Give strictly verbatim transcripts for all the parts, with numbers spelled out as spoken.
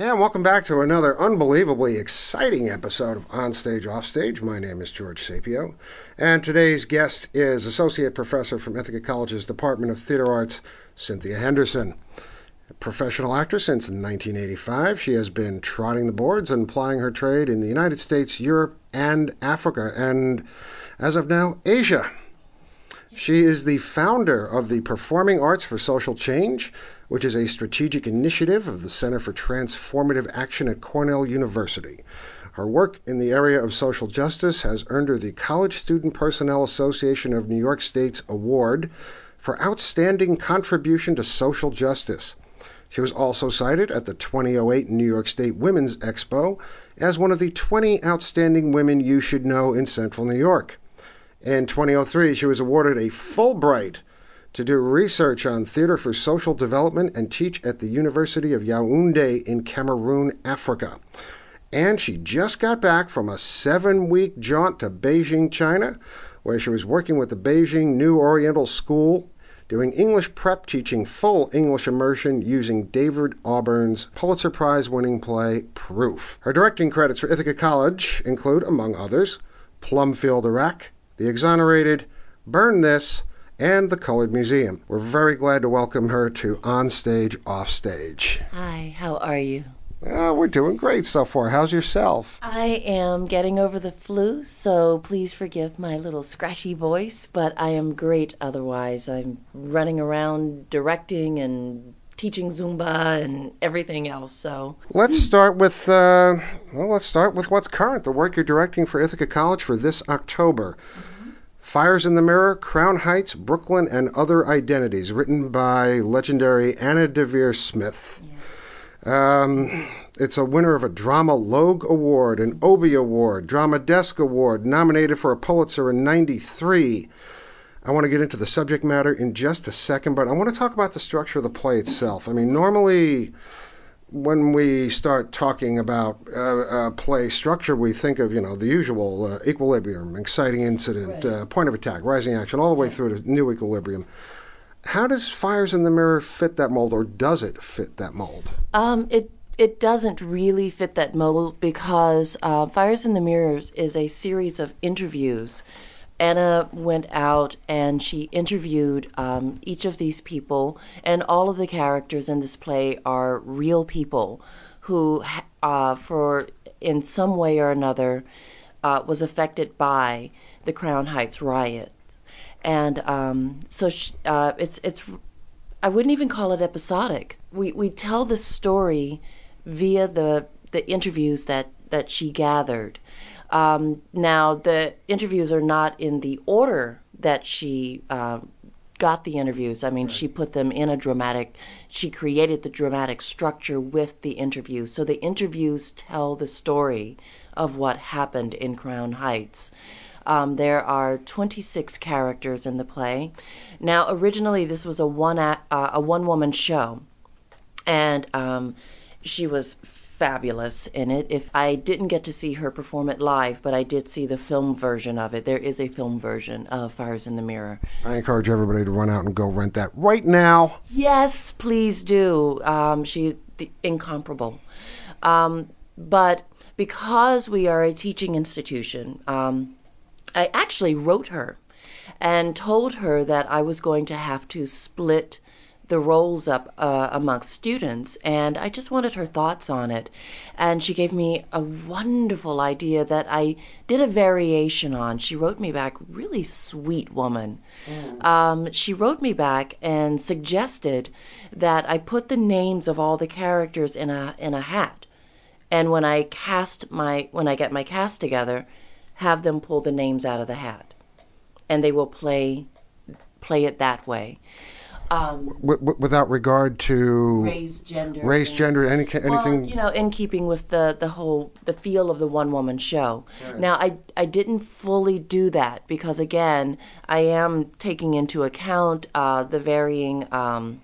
And welcome back to another unbelievably exciting episode of On Stage, Off Stage. My name is George Sapio, and today's guest is Associate Professor from Ithaca College's Department of Theater Arts, Cynthia Henderson. A professional actress since nineteen eighty-five, she has been trotting the boards and plying her trade in the United States, Europe, and Africa, and as of now, Asia. She is the founder of the Performing Arts for Social Change, which is a strategic initiative of the Center for Transformative Action at Cornell University. Her work in the area of social justice has earned her the College Student Personnel Association of New York State's Award for Outstanding Contribution to Social Justice. She was also cited at the twenty oh eight New York State Women's Expo as one of the twenty outstanding women you should know in Central New York. In twenty oh three, she was awarded a Fulbright to do research on theater for social development and teach at the University of Yaoundé in Cameroon, Africa. And she just got back from a seven-week jaunt to Beijing, China, where she was working with the Beijing New Oriental School, doing English prep, teaching full English immersion using David Auburn's Pulitzer Prize-winning play, Proof. Her directing credits for Ithaca College include, among others, Plumfield, Iraq, The Exonerated, Burn This, and the Colored Museum. We're very glad to welcome her to On Stage, Off Stage. Hi, how are you? Uh, we're doing great so far. How's yourself? I am getting over the flu, so please forgive my little scratchy voice, but I am great otherwise. I'm running around directing and teaching Zumba and everything else, so. Let's start with, uh, well, let's start with what's current, the work you're directing for Ithaca College for this October. Fires in the Mirror, Crown Heights, Brooklyn, and Other Identities, written by legendary Anna Deavere Smith. Yes. Um, it's a winner of a Drama Logue Award, an Obie Award, Drama Desk Award, nominated for a Pulitzer in ninety-three. I want to get into the subject matter in just a second, but I want to talk about the structure of the play itself. I mean, normally when we start talking about uh, uh, play structure, we think of, you know, the usual uh, equilibrium, exciting incident, right. uh, point of attack, rising action, all the way through to new equilibrium. How does Fires in the Mirror fit that mold, or does it fit that mold? Um, it it doesn't really fit that mold because uh, Fires in the Mirror is a series of interviews. Anna went out and she interviewed um, each of these people, and all of the characters in this play are real people who, uh, for in some way or another, uh, was affected by the Crown Heights riot. And um, so she, uh, it's it's I wouldn't even call it episodic. We we tell the story via the the interviews that, that she gathered. Um, now, the interviews are not in the order that she uh, got the interviews. I mean, right. She put them in a dramatic, she created the dramatic structure with the interviews. So the interviews tell the story of what happened in Crown Heights. Um, there are twenty-six characters in the play. Now, originally, this was a, one act, uh, a one-woman show, and um, she was fabulous in it. If I didn't get to see her perform it live, but I did see the film version of it. There is a film version of Fires in the Mirror. I encourage everybody to run out and go rent that right now. Yes, please do. Um, she's incomparable. Um, but because we are a teaching institution, um, I actually wrote her and told her that I was going to have to split the roles up uh, amongst students, and I just wanted her thoughts on it. And she gave me a wonderful idea that I did a variation on. She wrote me back, really sweet woman. Mm. Um, she wrote me back and suggested that I put the names of all the characters in a in a hat, and when I cast my when I get my cast together, have them pull the names out of the hat, and they will play play it that way. Um, w- w- without regard to race, gender, race, and, gender, any anything. Well, you know, in keeping with the, the whole the feel of the one woman show. Right. Now, I I didn't fully do that because again, I am taking into account uh, the varying um,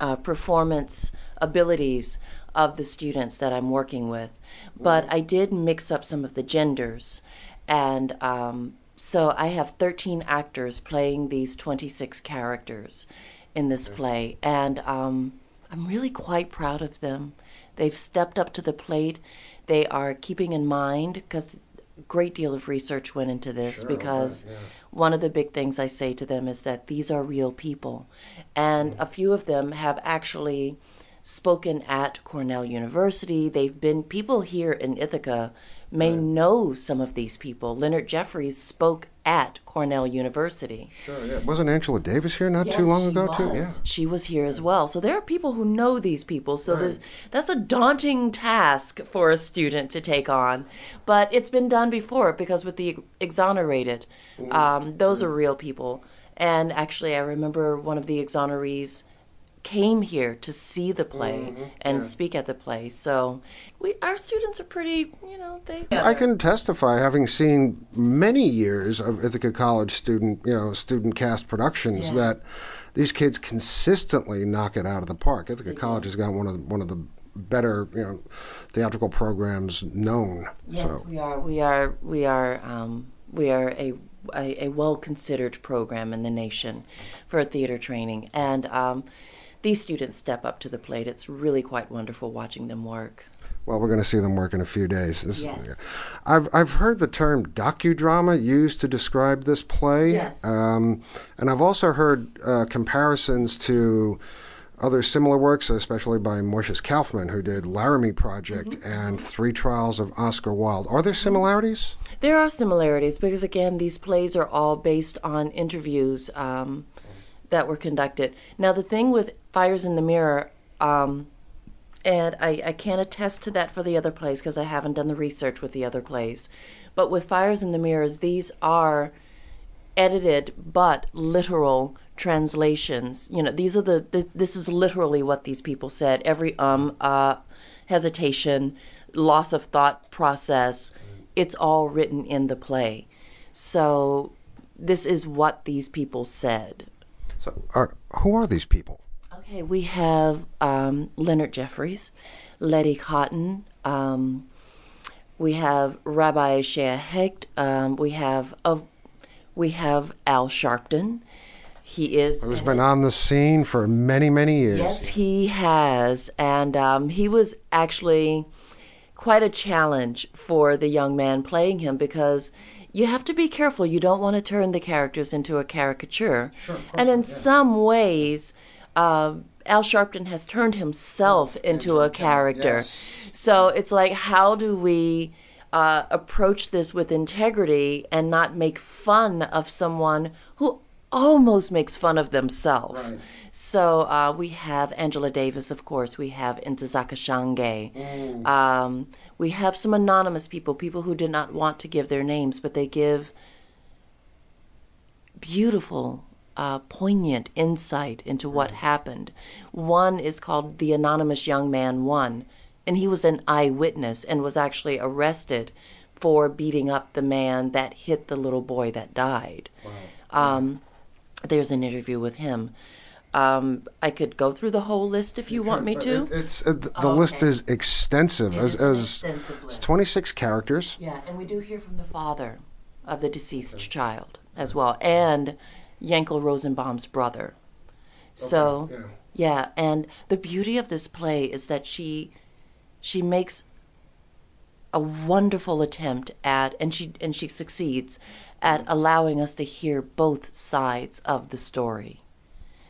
uh, performance abilities of the students that I'm working with. But right. I did mix up some of the genders, and um, so I have thirteen actors playing these twenty-six characters in this play, and um, I'm really quite proud of them. They've stepped up to the plate. They are keeping in mind, because a great deal of research went into this, sure, because right, yeah. one of the big things I say to them is that these are real people. And mm-hmm. a few of them have actually spoken at Cornell University. They've been, people here in Ithaca may right. know some of these people. Leonard Jeffries spoke at Cornell University. Sure, yeah. Wasn't Angela Davis here not yes, too long ago, was. too? Yeah, she was here as well. So there are people who know these people. So right. there's, that's a daunting task for a student to take on. But it's been done before, because with The Exonerated, mm-hmm. um, those mm-hmm. are real people. And actually, I remember one of the exonerees came here to see the play mm-hmm. and yeah. speak at the play. So we, our students are pretty, you know, they... I can testify, having seen many years of Ithaca College student, you know, student cast productions, yeah. that these kids consistently knock it out of the park. Ithaca yeah. College has got one of the, one of the better, you know, theatrical programs known. Yes, so. we are. We are. We are. Um, we are a. A, a well-considered program in the nation for theater training. And um, these students step up to the plate. It's really quite wonderful watching them work. Well, we're going to see them work in a few days. This yes. is, yeah. I've, I've heard the term docudrama used to describe this play. Yes. Um, and I've also heard uh, comparisons to other similar works, especially by Moises Kaufman, who did Laramie Project mm-hmm. and Three Trials of Oscar Wilde. Are there similarities? There are similarities, because, again, these plays are all based on interviews um, that were conducted. Now, the thing with Fires in the Mirror, um, and I, I can't attest to that for the other plays because I haven't done the research with the other plays, but with Fires in the Mirrors, these are edited but literal translations. You know, these are the, the this is literally what these people said. Every um, uh, hesitation, loss of thought process, it's all written in the play. So this is what these people said. So are, who are these people? Okay, we have um, Leonard Jeffries, Letty Cotton, um, we have Rabbi Shea Hecht, um, we have uh, we have Al Sharpton. He is... Who's been on the scene for many, many years. Yes, he has. And um, he was actually quite a challenge for the young man playing him, because you have to be careful. You don't want to turn the characters into a caricature. Sure, and in yeah. some ways, uh, Al Sharpton has turned himself yeah. into a character. Yes. So it's like, how do we uh, approach this with integrity and not make fun of someone who almost makes fun of themselves? Right. So uh, we have Angela Davis, of course. We have Intizaka Shange. Mm. Um, we have some anonymous people, people who did not want to give their names, but they give beautiful, uh, poignant insight into what mm. happened. One is called The Anonymous Young Man One, and he was an eyewitness and was actually arrested for beating up the man that hit the little boy that died. Wow. Um, there's an interview with him. Um, I could go through the whole list if you want me to. It, it's uh, the oh, list okay. is extensive. It as, is an extensive list. It's twenty-six characters. Yeah, and we do hear from the father of the deceased okay. child as well, and Yankel Rosenbaum's brother. So, okay. yeah. yeah, and the beauty of this play is that she she makes a wonderful attempt at, and she and she succeeds at allowing us to hear both sides of the story.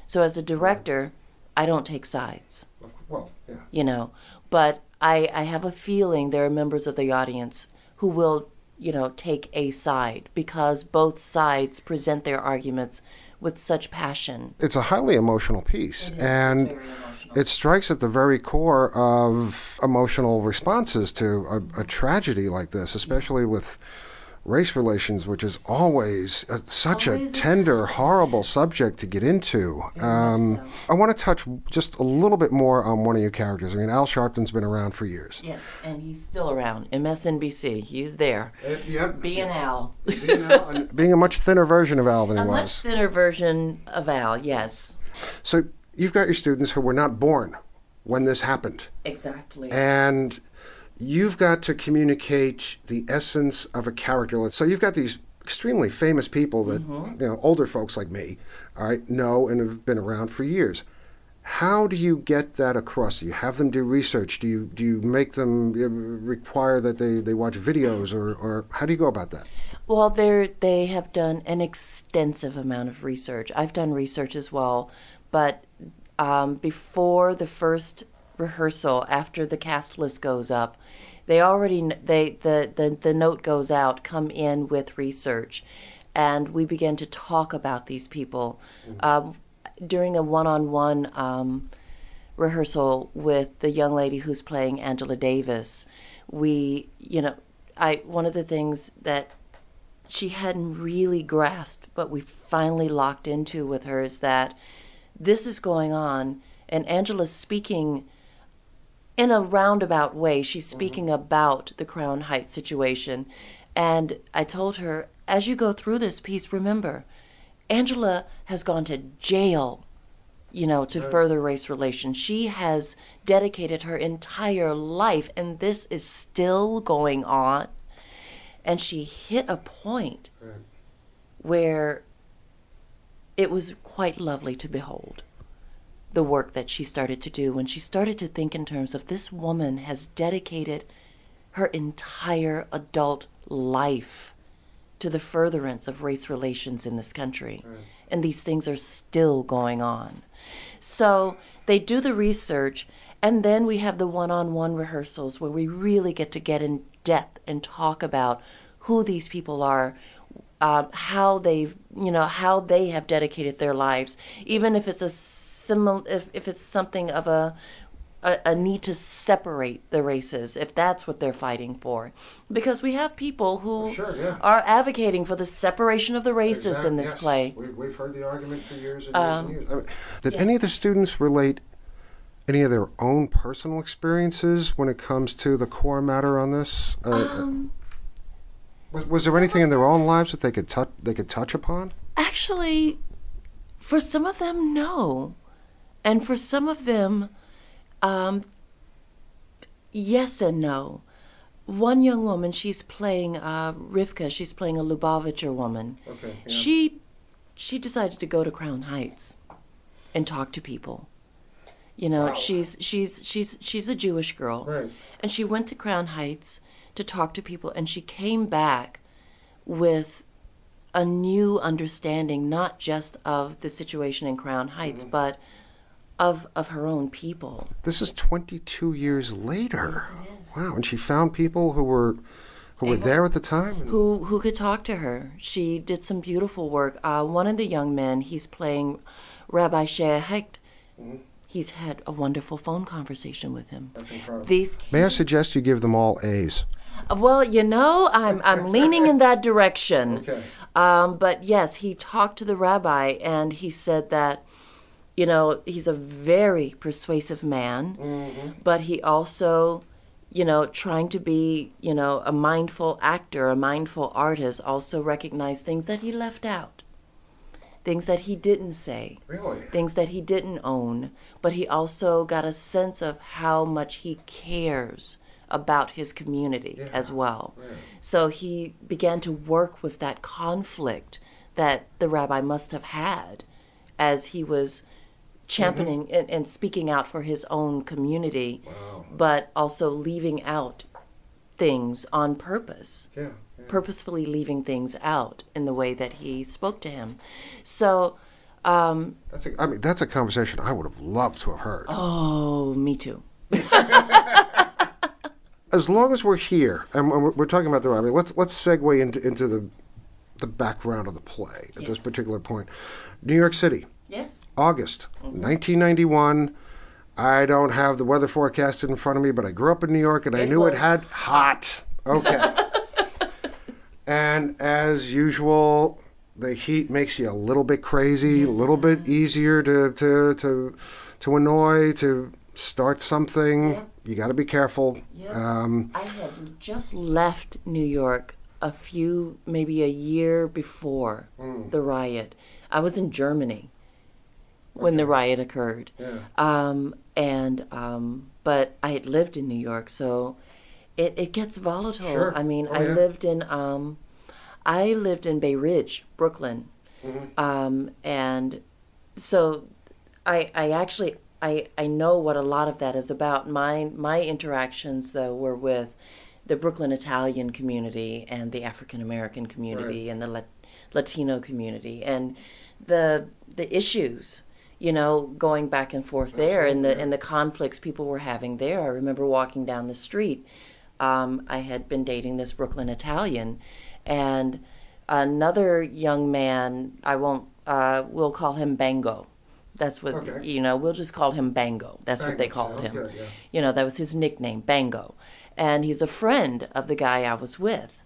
So as a director, I don't take sides. Well, yeah. You know, but I, I have a feeling there are members of the audience who will, you know, take a side, because both sides present their arguments with such passion. It's a highly emotional piece. It is. And it's very emotional. It strikes at the very core of emotional responses to a, a tragedy like this, especially yeah. with race relations, which is always a, such always a tender, a horrible subject to get into. Um, so. I want to touch just a little bit more on one of your characters. I mean, Al Sharpton's been around for years. Yes, and he's still around. M S N B C, he's there. Uh, yep. Being Al. Being Al, and being a much thinner version of Al than he was. A much thinner version of Al, yes. So you've got your students who were not born when this happened. Exactly. And you've got to communicate the essence of a character. So you've got these extremely famous people that, mm-hmm. you know, older folks like me, all right, know and have been around for years. How do you get that across? Do you have them do research? Do you do you make them require that they, they watch videos, or, or how do you go about that? Well, they they have done an extensive amount of research. I've done research as well, but um, before the first rehearsal, after the cast list goes up, they already they the, the, the note goes out. Come in with research, and we begin to talk about these people. Mm-hmm. Um, During a one-on-one um, rehearsal with the young lady who's playing Angela Davis, we, you know, I one of the things that she hadn't really grasped, but we finally locked into with her, is that this is going on, and Angela's speaking in a roundabout way. She's speaking mm-hmm. about the Crown Heights situation, and I told her, as you go through this piece, remember, Angela has gone to jail, you know, to right. further race relations. She has dedicated her entire life, and this is still going on. And she hit a point right. where it was quite lovely to behold the work that she started to do when she started to think in terms of this woman has dedicated her entire adult life to the furtherance of race relations in this country. Right. And these things are still going on. So they do the research, and then we have the one-on-one rehearsals where we really get to get in depth and talk about who these people are, um, how they've, you know, how they have dedicated their lives, even if it's a similar, if, if it's something of a, a, a need to separate the races, if that's what they're fighting for. Because we have people who sure, yeah. are advocating for the separation of the races exactly, in this yes. play. We, we've heard the argument for years and um, years and years. I mean, did yes. any of the students relate any of their own personal experiences when it comes to the core matter on this? Uh, um, was, was there anything in their own lives that they could touch, they could touch upon? Actually, for some of them, no. And for some of them, Um, yes and no. One young woman, she's playing uh, Rivka. She's playing a Lubavitcher woman. Okay, yeah. She she decided to go to Crown Heights and talk to people. You know, wow. she's she's she's she's a Jewish girl, right. and she went to Crown Heights to talk to people, and she came back with a new understanding, not just of the situation in Crown Heights, mm-hmm. but Of, of her own people. This is twenty-two years later. Yes, wow, and she found people who were who were there at the time. And who who could talk to her. She did some beautiful work. Uh, one of the young men, he's playing Rabbi Shea Hecht. Mm-hmm. He's had a wonderful phone conversation with him. That's incredible. These kids, may I suggest you give them all A's? Well, you know, I'm I'm leaning in that direction. Okay. Um, but yes, he talked to the rabbi, and he said that, you know, he's a very persuasive man, mm-hmm. but he also, you know, trying to be, you know, a mindful actor, a mindful artist, also recognized things that he left out, things that he didn't say, really? Things that he didn't own, but he also got a sense of how much he cares about his community yeah. as well. Yeah. So he began to work with that conflict that the rabbi must have had as he was championing mm-hmm. and, and speaking out for his own community, wow. but also leaving out things on purpose, yeah, yeah. purposefully leaving things out in the way that he spoke to him. So, um, that's a, I mean, that's a conversation I would have loved to have heard. Oh, me too. As long as we're here and we're, we're talking about the rabbi, let's let's segue into into the the background of the play at yes. this particular point. New York City. Yes. August, mm-hmm. nineteen ninety-one. I don't have the weather forecast in front of me, but I grew up in New York, and it I knew was. it had hot. Okay. And as usual, the heat makes you a little bit crazy, yes. a little bit easier to to to, to annoy, to start something. Yep. You got to be careful. Yep. Um, I had just left New York a few, maybe a year before mm. the riot. I was in Germany when okay. the riot occurred, yeah. um, and um, but I had lived in New York, so it, it gets volatile. Sure. I mean, oh, I yeah. lived in um, I lived in Bay Ridge, Brooklyn, mm-hmm. um, and so I I actually I, I know what a lot of that is about. My, my interactions, though, were with the Brooklyn Italian community and the African American community, right, and the La- Latino community, and the the issues, you know, going back and forth there, right, and the yeah. and the conflicts people were having there. I remember walking down the street. Um, I had been dating this Brooklyn Italian, and another young man. I won't. Uh, we'll call him Bango. That's what, okay. you know, we'll just call him Bango. That's Bango, what they called him. Good, yeah. You know, that was his nickname, Bango. And he's a friend of the guy I was with.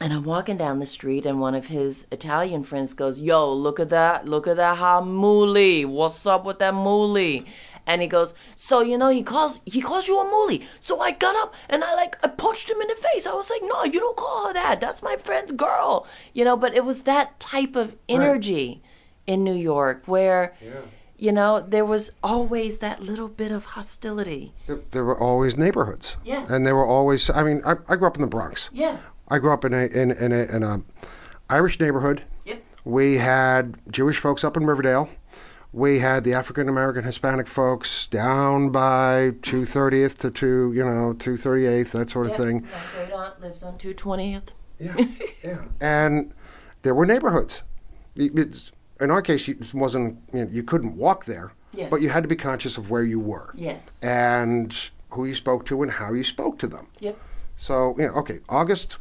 And I'm walking down the street, and one of his Italian friends goes, yo, look at that, look at that hamuli. What's up with that muli? And he goes, so, you know, he calls he calls you a muli. So I got up, and I, like, I punched him in the face. I was like, no, you don't call her that. That's my friend's girl. You know, but it was that type of energy. Right. In New York, where, yeah. you know, there was always that little bit of hostility. There, there were always neighborhoods. Yeah. And there were always, I mean, I, I grew up in the Bronx. Yeah. I grew up in a in, in, a, in a Irish neighborhood. Yep. We had Jewish folks up in Riverdale. We had the African-American Hispanic folks down by two thirtieth to two, you know, two thirty-eighth, that sort of yep. thing. My great aunt lives on two twentieth. Yeah, yeah. And there were neighborhoods. It's, in our case, it wasn't, you know, you couldn't walk there, yeah. but you had to be conscious of where you were. Yes. And who you spoke to and how you spoke to them. Yep. So, you know, okay, August,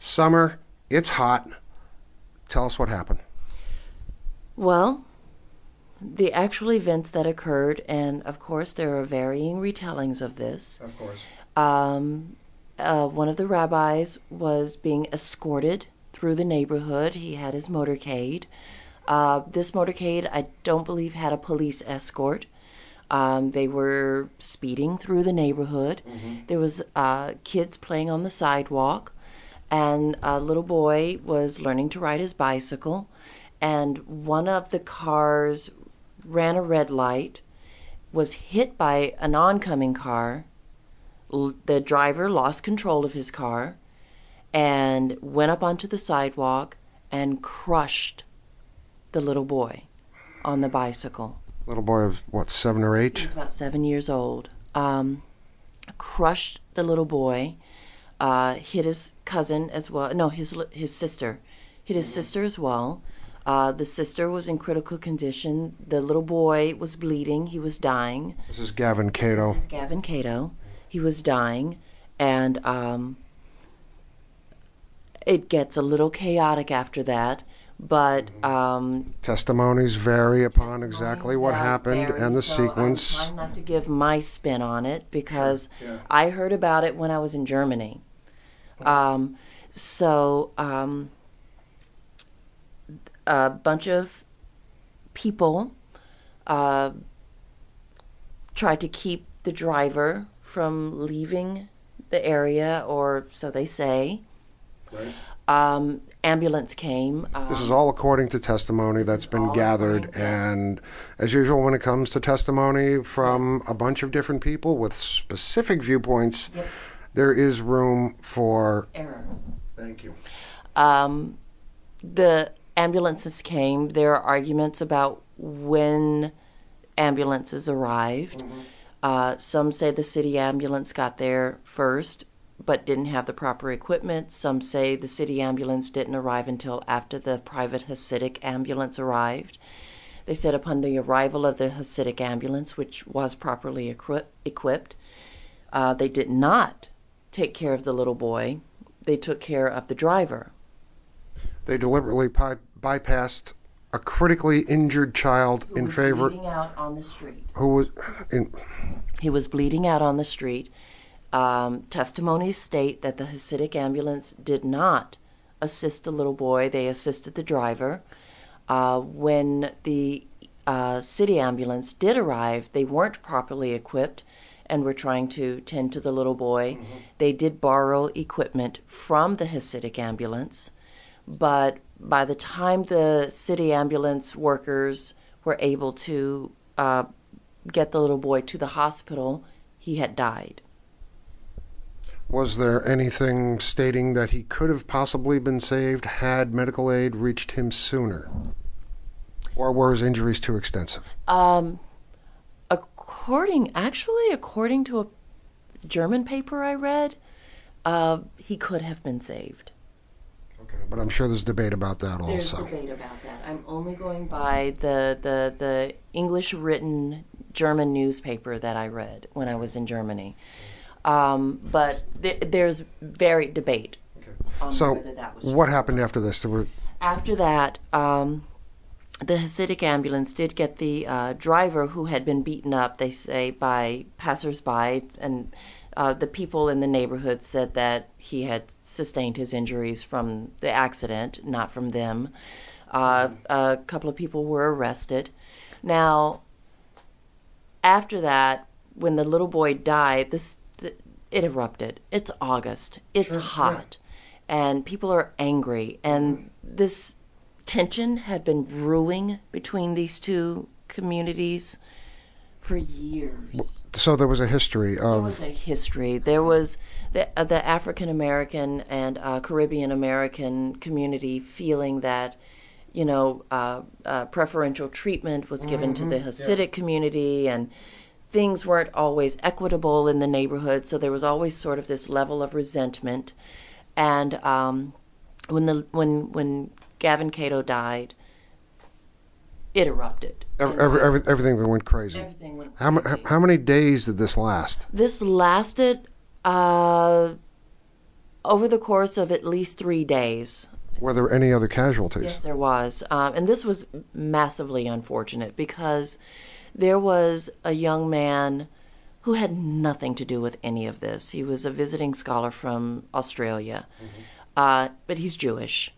summer, it's hot. Tell us what happened. Well, the actual events that occurred, and of course there are varying retellings of this. Of course. Um, uh, one of the rabbis was being escorted through the neighborhood. He had his motorcade. Uh, this motorcade, I don't believe, had a police escort. Um, they were speeding through the neighborhood. Mm-hmm. There was uh, kids playing on the sidewalk, and a little boy was learning to ride his bicycle. And one of the cars ran a red light, was hit by an oncoming car. L- the driver lost control of his car and went up onto the sidewalk and crushed the little boy on the bicycle. Little boy of, what, seven or eight? He was about seven years old. Um, crushed the little boy, uh, hit his cousin as well. No, his his sister. Hit his sister as well. Uh, the sister was in critical condition. The little boy was bleeding. He was dying. This is Gavin Cato. This is Gavin Cato. He was dying. And um, it gets a little chaotic after that. But um, testimonies vary upon testimonies exactly what happened vary, and the so sequence. I'm trying not to give my spin on it because sure. yeah. I heard about it when I was in Germany. Um, so um, a bunch of people uh, tried to keep the driver from leaving the area, or so they say. Right. Um, ambulance came. Um, this is all according to testimony that's been gathered. And as usual, when it comes to testimony from a bunch of different people with specific viewpoints, yep. there is room for error. Thank you. Um, the ambulances came. There are arguments about when ambulances arrived. Mm-hmm. Uh, some say the city ambulance got there first, but didn't have the proper equipment. Some say the city ambulance didn't arrive until after the private Hasidic ambulance arrived. They said upon the arrival of the Hasidic ambulance, which was properly equi- equipped, uh, they did not take care of the little boy. They took care of the driver. They deliberately pi- bypassed a critically injured child in favor... Who was bleeding out on the street. Who was... In... He was bleeding out on the street. Um, testimonies state that the Hasidic ambulance did not assist the little boy. They assisted the driver. Uh, when the uh, city ambulance did arrive, they weren't properly equipped and were trying to tend to the little boy. Mm-hmm. They did borrow equipment from the Hasidic ambulance, but by the time the city ambulance workers were able to uh, get the little boy to the hospital, he had died. Was there anything stating that he could have possibly been saved had medical aid reached him sooner? Or were his injuries too extensive? Um, According, actually, according to a German paper I read, uh, he could have been saved. Okay, but I'm sure there's debate about that also. There's debate about that. I'm only going by the, the, the English-written German newspaper that I read when I was in Germany. Um, but th- there's varied debate okay. on so whether that was true. So what happened after this? Were... After that, um, the Hasidic ambulance did get the uh, driver who had been beaten up, they say, by passersby, and uh, the people in the neighborhood said that he had sustained his injuries from the accident, not from them. Uh, a couple of people were arrested. Now, after that, when the little boy died, this it erupted. It's August. It's sure, hot. Sure. And people are angry. And this tension had been brewing between these two communities for years. So there was a history of... There was a history. There was the, uh, the African-American and uh, Caribbean-American community feeling that, you know, uh, uh, preferential treatment was given mm-hmm. to the Hasidic yeah. community, and things weren't always equitable in the neighborhood, so there was always sort of this level of resentment. And um, when the when when Gavin Cato died, it erupted. Every, every, every, everything went crazy. Everything went crazy. How, how, how many days did this last? This lasted uh, over the course of at least three days. Were there any other casualties? Yes, there was. Um, and this was massively unfortunate because... There was a young man who had nothing to do with any of this. He was a visiting scholar from Australia, mm-hmm. uh, but he's Jewish.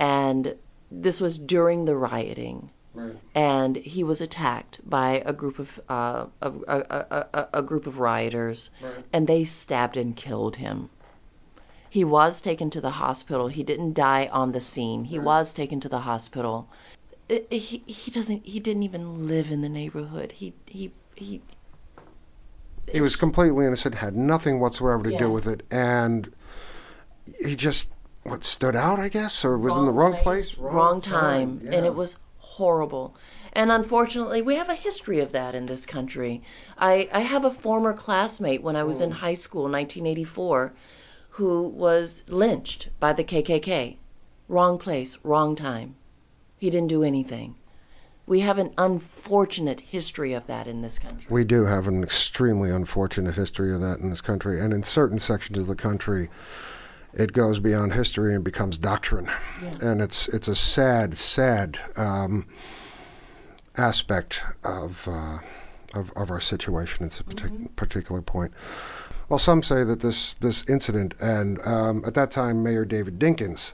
And this was during the rioting. Right. And he was attacked by a group of uh, a, a, a, a group of rioters, right. and they stabbed and killed him. He was taken to the hospital. He didn't die on the scene. He right. was taken to the hospital. He he doesn't he didn't even live in the neighborhood. He he he. He was completely innocent. Had nothing whatsoever to yeah. do with it, and he just what stood out, I guess, or was wrong in the wrong place, place wrong, wrong time, time. Yeah. And it was horrible. And unfortunately, we have a history of that in this country. I I have a former classmate when I was oh. in high school, nineteen eighty-four, who was lynched by the K K K. Wrong place, wrong time. He didn't do anything. We have an unfortunate history of that in this country. We do have an extremely unfortunate history of that in this country. And in certain sections of the country, it goes beyond history and becomes doctrine. Yeah. And it's it's a sad, sad um, aspect of, uh, of of our situation at this partic- mm-hmm. particular point. Well, some say that this, this incident, and um, at that time, Mayor David Dinkins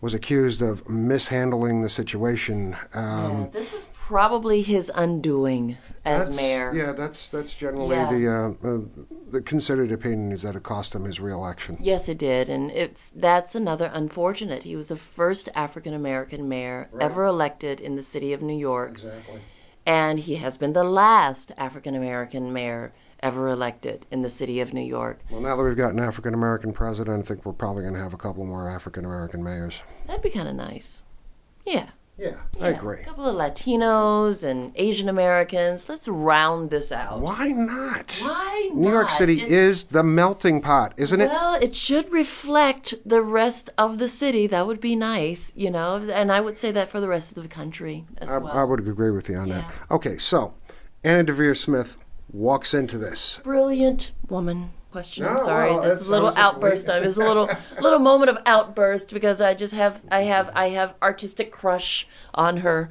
was accused of mishandling the situation. Um, yeah, this was probably his undoing as mayor. Yeah, that's that's generally yeah. the uh, uh, the considered opinion is that it cost him his reelection. Yes, it did, and it's that's another unfortunate. He was the first African American mayor right. ever elected in the city of New York, exactly, and he has been the last African American mayor ever elected in the city of New York. Well, now that we've got an African-American president, I think we're probably going to have a couple more African-American mayors. That'd be kind of nice. Yeah. Yeah, yeah, I agree. A couple of Latinos and Asian Americans. Let's round this out. Why not? Why not? New York City it's, is the melting pot, isn't it? Well, it should reflect the rest of the city. That would be nice, you know, and I would say that for the rest of the country as I, well. I would agree with you on yeah. that. Okay, so Anna Deavere Smith walks into this. Brilliant woman. Question. No, I'm sorry. Well, this is a little outburst. I was a little little moment of outburst because I just have I have I have artistic crush on her.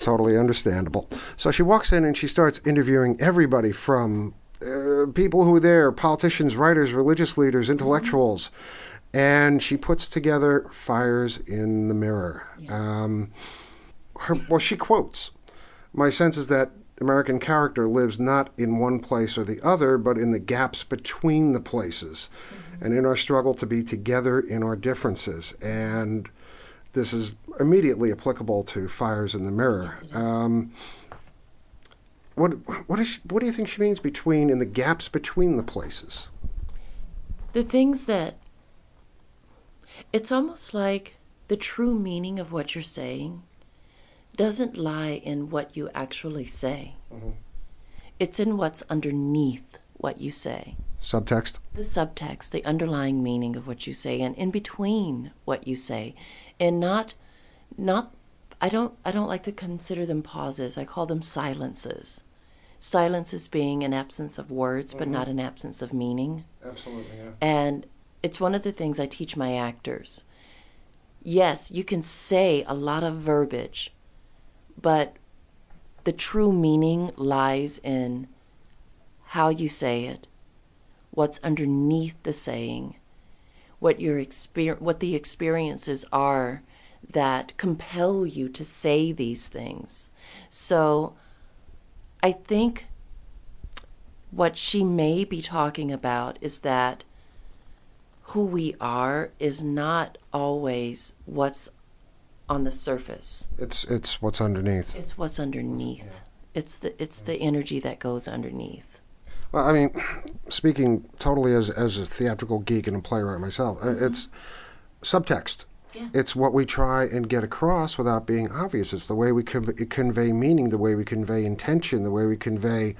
Totally understandable. So she walks in and she starts interviewing everybody from uh, people who were there, politicians, writers, religious leaders, intellectuals, mm-hmm. and she puts together Fires in the Mirror. Yes. Um, her, well, she quotes. My sense is that American character lives not in one place or the other, but in the gaps between the places, mm-hmm. and in our struggle to be together in our differences. And this is immediately applicable to Fires in the Mirror. Yes, um, what what is she, what do you think she means between in the gaps between the places? The things that it's almost like the true meaning of what you're saying doesn't lie in what you actually say. Mm-hmm. It's in what's underneath what you say. Subtext? The subtext, the underlying meaning of what you say, and in between what you say. And not, not, I don't, I don't like to consider them pauses. I call them silences. Silences being an absence of words, mm-hmm. but not an absence of meaning. Absolutely, yeah. And it's one of the things I teach my actors. Yes, you can say a lot of verbiage, but the true meaning lies in how you say it, what's underneath the saying, what your exper- what the experiences are that compel you to say these things. So I think what she may be talking about is that who we are is not always what's on the surface. It's it's what's underneath. It's what's underneath. Yeah. It's the it's yeah. the energy that goes underneath. Well, I mean, speaking totally as as a theatrical geek and a playwright myself, mm-hmm. it's subtext. Yeah. It's what we try and get across without being obvious. It's the way we conv- convey meaning, the way we convey intention, the way we convey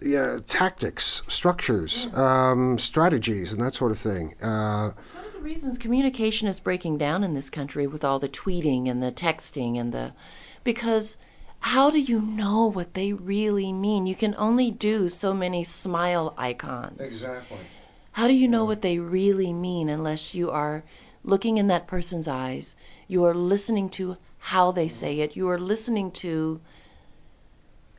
yeah, tactics, structures, yeah. um, strategies, and that sort of thing. Uh, That's one of the reasons communication is breaking down in this country with all the tweeting and the texting and the... Because how do you know what they really mean? You can only do so many smile icons. Exactly. How do you know yeah. what they really mean unless you are... looking in that person's eyes, you are listening to how they say it. You are listening to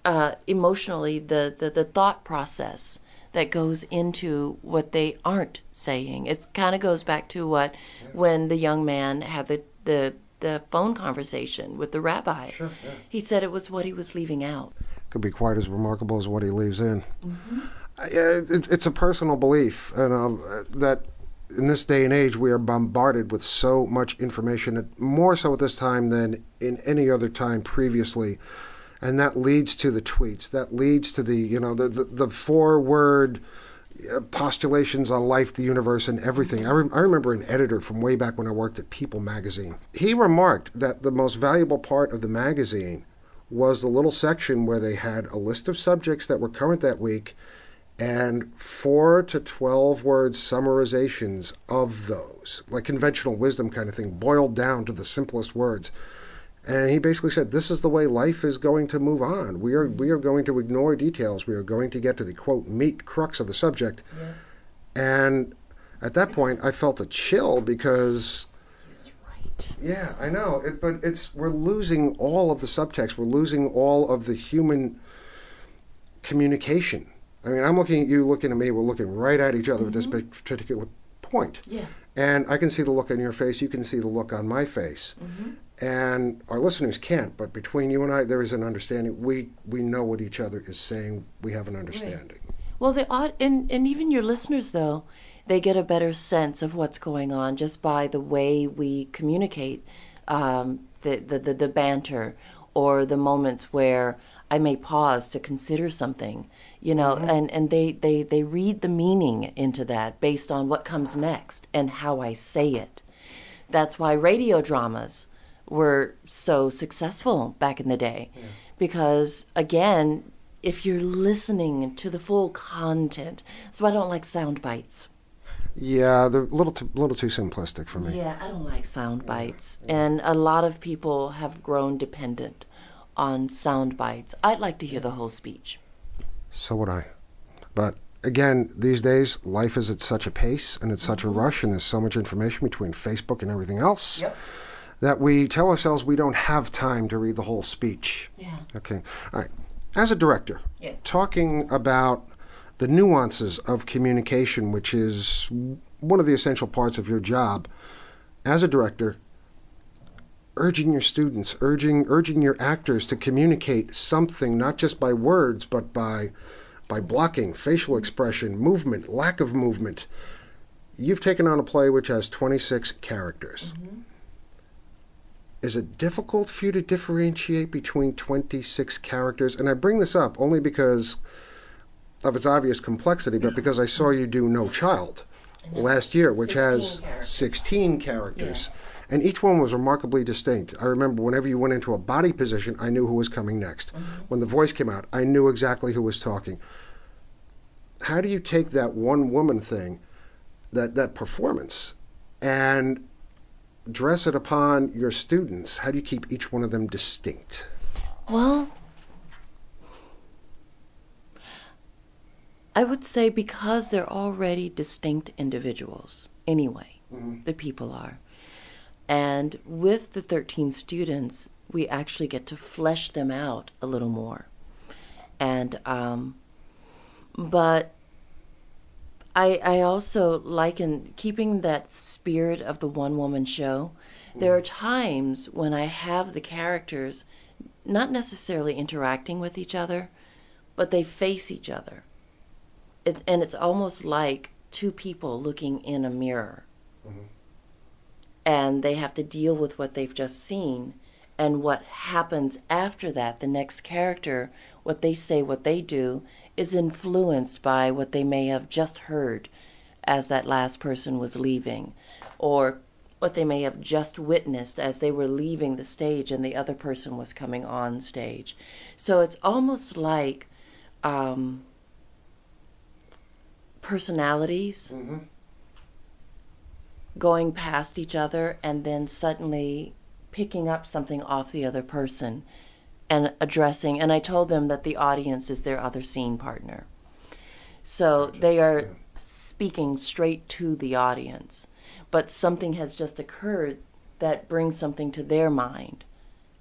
uh, emotionally the, the, the thought process that goes into what they aren't saying. It kind of goes back to what yeah. when the young man had the the, the phone conversation with the rabbi. Sure, yeah. He said it was what he was leaving out. Could be quite as remarkable as what he leaves in. Mm-hmm. Uh, it, it's a personal belief, and uh, that. In this day and age, we are bombarded with so much information, more so at this time than in any other time previously, and that leads to the tweets. That leads to the you know the the, the four-word postulations on life, the universe, and everything. I, re- I remember an editor from way back when I worked at People magazine. He remarked that the most valuable part of the magazine was the little section where they had a list of subjects that were current that week, and four to twelve word summarizations of those, like conventional wisdom kind of thing, boiled down to the simplest words. And he basically said, this is the way life is going to move on. We are we are going to ignore details. We are going to get to the, quote, meat crux of the subject. Yeah. And at that point, I felt a chill because... He's right. Yeah, I know. It, but it's we're losing all of the subtext. We're losing all of the human communication. I mean, I'm looking at you, looking at me, we're looking right at each other mm-hmm. at this particular point. Yeah. And I can see the look on your face, you can see the look on my face. Mm-hmm. And our listeners can't, but between you and I, there is an understanding. We we know what each other is saying. We have an understanding. Right. Well, they ought, and, and even your listeners, though, they get a better sense of what's going on just by the way we communicate, um, the, the, the, the banter or the moments where I may pause to consider something. You know, mm-hmm. and, and they, they, they read the meaning into that based on what comes next and how I say it. That's why radio dramas were so successful back in the day. Yeah. Because, again, if you're listening to the full content, so I don't like sound bites. Yeah, they're a little too, little too simplistic for me. Yeah, I don't like sound bites. Yeah. And a lot of people have grown dependent on sound bites. I'd like to hear the whole speech. So would I. But again, these days, life is at such a pace and it's mm-hmm. such a rush, and there's so much information between Facebook and everything else yep. that we tell ourselves we don't have time to read the whole speech. Yeah. Okay. All right. As a director, yes. talking about the nuances of communication, which is one of the essential parts of your job, as a director, urging your students, urging urging your actors to communicate something, not just by words, but by by blocking, facial expression, movement, lack of movement. You've taken on a play which has twenty-six characters. Mm-hmm. Is it difficult for you to differentiate between twenty-six characters? And I bring this up only because of its obvious complexity, but because I saw you do No Child last year, which has sixteen characters. Yeah. And each one was remarkably distinct. I remember whenever you went into a body position, I knew who was coming next. Mm-hmm. When the voice came out, I knew exactly who was talking. How do you take that one woman thing, that, that performance, and dress it upon your students? How do you keep each one of them distinct? Well, I would say because they're already distinct individuals anyway, mm-hmm. the people are. And with the thirteen students, we actually get to flesh them out a little more. And, um, but I, I also liken keeping that spirit of the one-woman show. Mm-hmm. There are times when I have the characters not necessarily interacting with each other, but they face each other. It, and it's almost like two people looking in a mirror. Mm-hmm. And they have to deal with what they've just seen and what happens after that. The next character, what they say, what they do, is influenced by what they may have just heard as that last person was leaving, or what they may have just witnessed as they were leaving the stage and the other person was coming on stage. So it's almost like um, personalities. Mm-hmm. Going past each other and then suddenly picking up something off the other person and addressing. And I told them that the audience is their other scene partner. So they are speaking straight to the audience. But something has just occurred that brings something to their mind.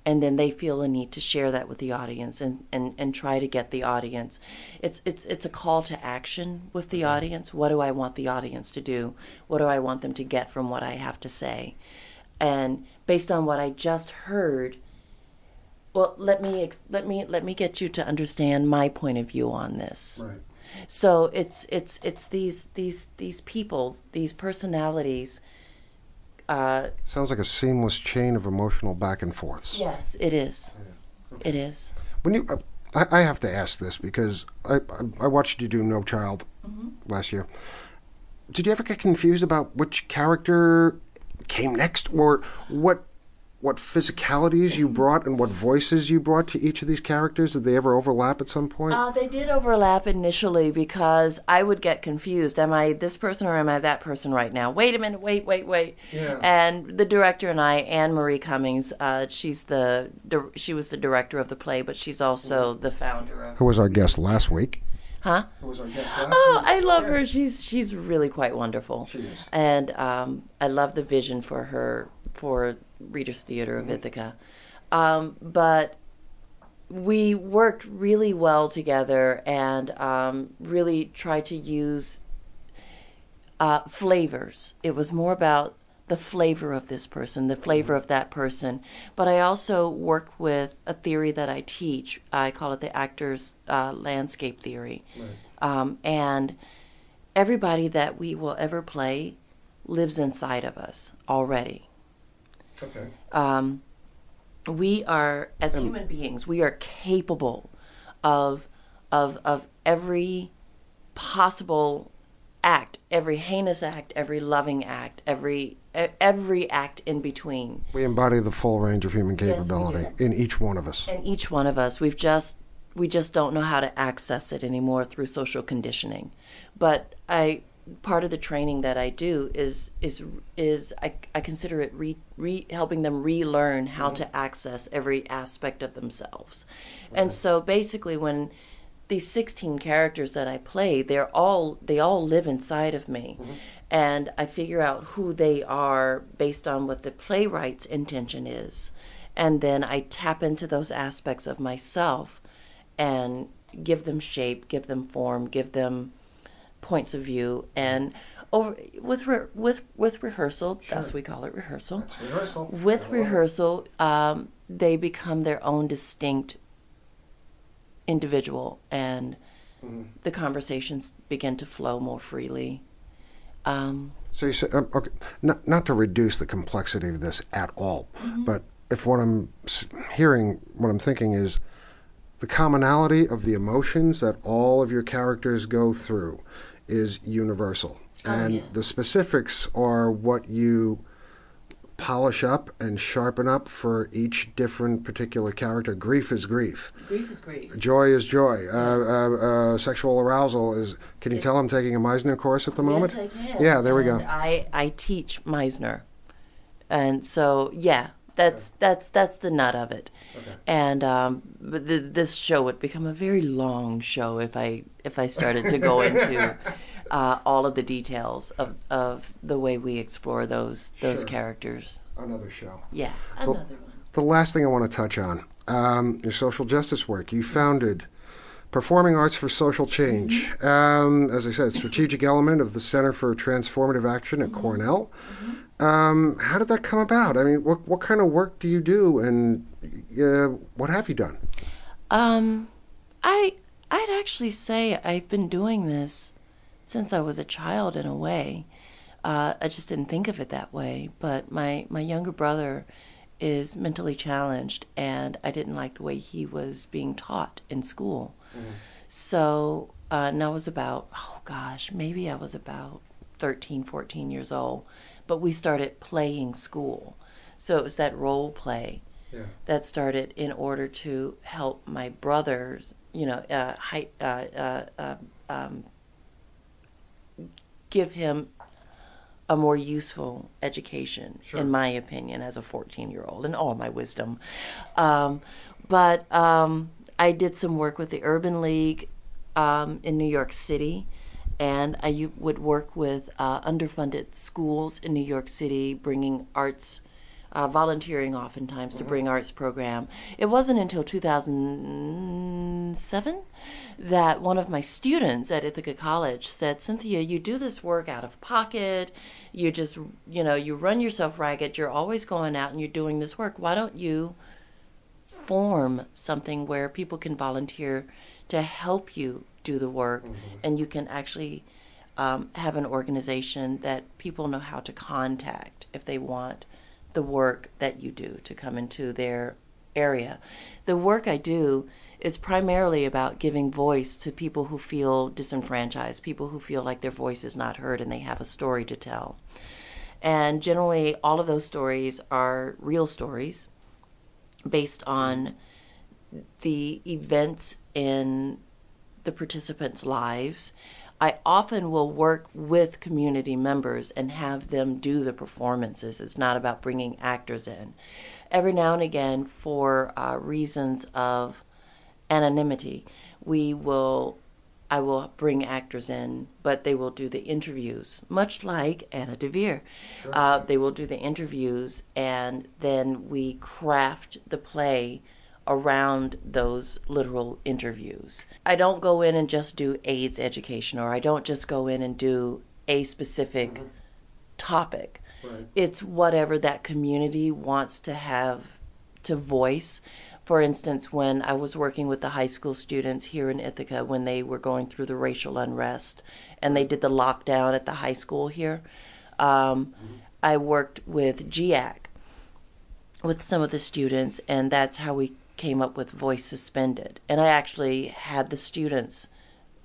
And then they feel a need to share that with the audience and, and, and try to get the audience. It's it's it's a call to action with the audience. What do I want the audience to do? What do I want them to get from what I have to say? And based on what I just heard, well, let me let me let me get you to understand my point of view on this. Right. So it's it's it's these these these people, these personalities. Uh, Sounds like a seamless chain of emotional back and forths. Yes, it is. Yeah. Okay. It is. When you, uh, I, I have to ask this because I, I, I watched you do No Child mm-hmm. last year. Did you ever get confused about which character came next, or what what physicalities you brought and what voices you brought to each of these characters? Did they ever overlap at some point? Uh, they did overlap initially because I would get confused. Am I this person or am I that person right now? Wait a minute, wait, wait, wait. Yeah. And the director and I, Anne Marie Cummings, uh, she's the di- she was the director of the play, but she's also the founder of... Who was our guest last week. Huh? Who was our guest last oh, week. I love yeah. her. She's, she's really quite wonderful. She is. And um, I love the vision for her, for Reader's Theater of mm-hmm. Ithaca. Um, but we worked really well together and um, really tried to use uh, flavors. It was more about the flavor of this person, the flavor mm-hmm. of that person. But I also work with a theory that I teach. I call it the actor's uh, landscape theory. Right. Um, and everybody that we will ever play lives inside of us already. Okay. Um, we are, as um, human beings, we are capable of of of every possible act, every heinous act, every loving act, every every act in between. We embody the full range of human capability yes, in each one of us. In each one of us, we've just we just don't know how to access it anymore through social conditioning. But I. Part of the training that I do is is is I, I consider it re, re helping them relearn how mm-hmm. to access every aspect of themselves. Okay. And so basically when these sixteen characters that I play, they're all they all live inside of me. Mm-hmm. And I figure out who they are based on what the playwright's intention is. And then I tap into those aspects of myself and give them shape, give them form, give them points of view, and over with re- with with rehearsal, sure. as we call it, rehearsal. That's rehearsal. With Hello. rehearsal, um, they become their own distinct individual, and mm. the conversations begin to flow more freely. Um, so you say, um, okay, not not to reduce the complexity of this at all, mm-hmm. but if what I'm hearing, what I'm thinking is, the commonality of the emotions that all of your characters go through is universal. Oh, and yeah. the specifics are what you polish up and sharpen up for each different particular character. Grief is grief. Grief is grief. Joy is joy. Uh, uh, uh, sexual arousal is... Can you tell I'm taking a Meisner course at the moment? Yes, I can. Yeah, there and we go. I, I teach Meisner. And so, yeah, that's okay. that's that's the nut of it. Okay. And um, but the, this show would become a very long show if I if I started to go into... Uh, all of the details of, of the way we explore those those sure. characters. Another show. Yeah, another the, one. The last thing I want to touch on, um, your social justice work. You founded Performing Arts for Social Change. Mm-hmm. Um, as I said, strategic element of the Center for Transformative Action at mm-hmm. Cornell. Mm-hmm. Um, how did that come about? I mean, what, what kind of work do you do, and uh, what have you done? Um, I, I'd actually say I've been doing this since I was a child, in a way. uh, I just didn't think of it that way. But my, my younger brother is mentally challenged, and I didn't like the way he was being taught in school. Mm. So, uh, and I was about, oh gosh, maybe I was about thirteen, fourteen years old. But we started playing school. So it was that role play yeah. that started in order to help my brothers, you know, uh, hi, uh, uh, uh, um, give him a more useful education, sure. in my opinion, as a fourteen-year-old, and all my wisdom. Um, but um, I did some work with the Urban League um, in New York City, and I would work with uh, underfunded schools in New York City, bringing arts, uh, volunteering oftentimes mm-hmm. to bring arts program. It wasn't until two thousand seven that one of my students at Ithaca College said, "Cynthia, you do this work out of pocket. You just, you know, you run yourself ragged. You're always going out and you're doing this work. Why don't you form something where people can volunteer to help you do the work mm-hmm. and you can actually um, have an organization that people know how to contact if they want the work that you do to come into their area." The work I do is primarily about giving voice to people who feel disenfranchised, people who feel like their voice is not heard and they have a story to tell. And generally, all of those stories are real stories based on the events in the participants' lives. I often will work with community members and have them do the performances. It's not about bringing actors in. Every now and again, for uh, reasons of anonymity, we will, I will bring actors in, but they will do the interviews, much like Anna Deavere. Sure. Uh, they will do the interviews, and then we craft the play around those literal interviews. I don't go in and just do AIDS education, or I don't just go in and do a specific mm-hmm. topic. Right. It's whatever that community wants to have to voice. For instance, when I was working with the high school students here in Ithaca when they were going through the racial unrest and they did the lockdown at the high school here, um, mm-hmm. I worked with G A C with some of the students, and that's how we came up with Voice Suspended. And I actually had the students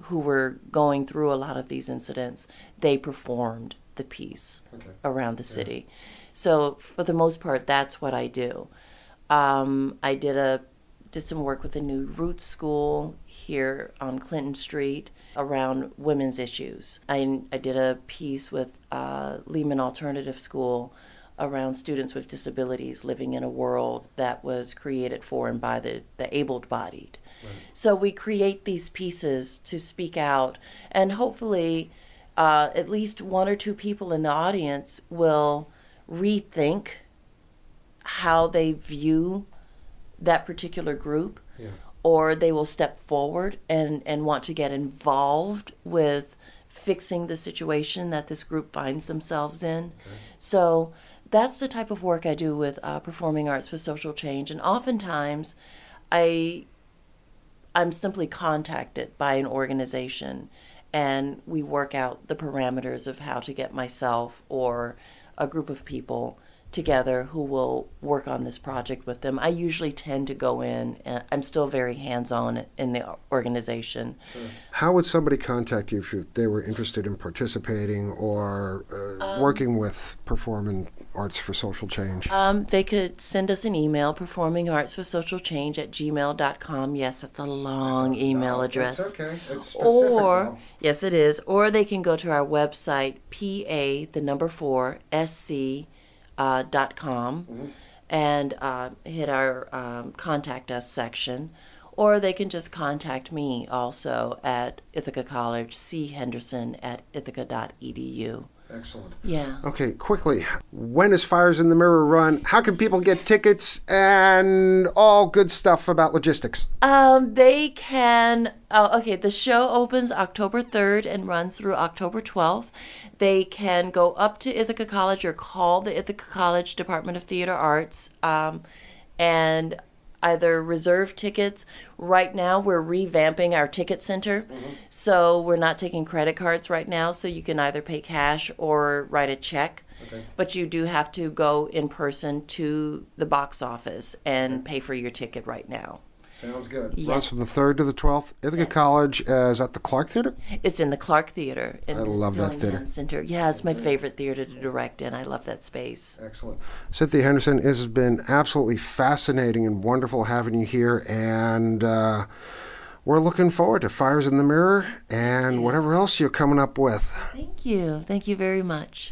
who were going through a lot of these incidents, they performed the piece okay. around the city. Yeah. So for the most part, that's what I do. Um, I did a did some work with a new Roots School here on Clinton Street around women's issues. I, I did a piece with uh, Lehman Alternative School around students with disabilities living in a world that was created for and by the, the able-bodied. Right. So we create these pieces to speak out, and hopefully uh, at least one or two people in the audience will rethink how they view that particular group, yeah. or they will step forward and, and want to get involved with fixing the situation that this group finds themselves in. Okay. So that's the type of work I do with uh, Performing Arts for Social Change. And oftentimes, I, I'm simply contacted by an organization, and we work out the parameters of how to get myself or a group of people together who will work on this project with them. I usually tend to go in, and I'm still very hands-on in the organization. Sure. How would somebody contact you if they were interested in participating or uh, um, working with performing Arts for Social Change? Um, they could send us an email, performing arts for social change at gmail dot com. Yes, that's a long that's a, email no, address. That's okay. It's specific. Or, though. Yes, it is. Or they can go to our website, pa, the number four, sc, uh, dot com, mm-hmm. and uh, hit our um, Contact Us section. Or they can just contact me also at Ithaca College, c henderson at ithaca dot e d u. Excellent. Yeah. Okay, quickly, when is Fires in the Mirror run? How can people get tickets and all good stuff about logistics? Um, they can, oh, okay, the show opens October third and runs through October twelfth. They can go up to Ithaca College or call the Ithaca College Department of Theater Arts um, and either reserve tickets. Right now we're revamping our ticket center, mm-hmm. so we're not taking credit cards right now, so you can either pay cash or write a check. Okay. But you do have to go in person to the box office and pay for your ticket right now. Sounds good. Yes. Runs from the third to the twelfth. Ithaca yes. College uh, is at the Clark Theater? It's in the Clark Theater. I love that theater. Center. Yeah, it's my favorite theater to direct in. I love that space. Excellent. Cynthia Henderson, this has been absolutely fascinating and wonderful having you here. And uh, we're looking forward to Fires in the Mirror and whatever else you're coming up with. Thank you. Thank you very much.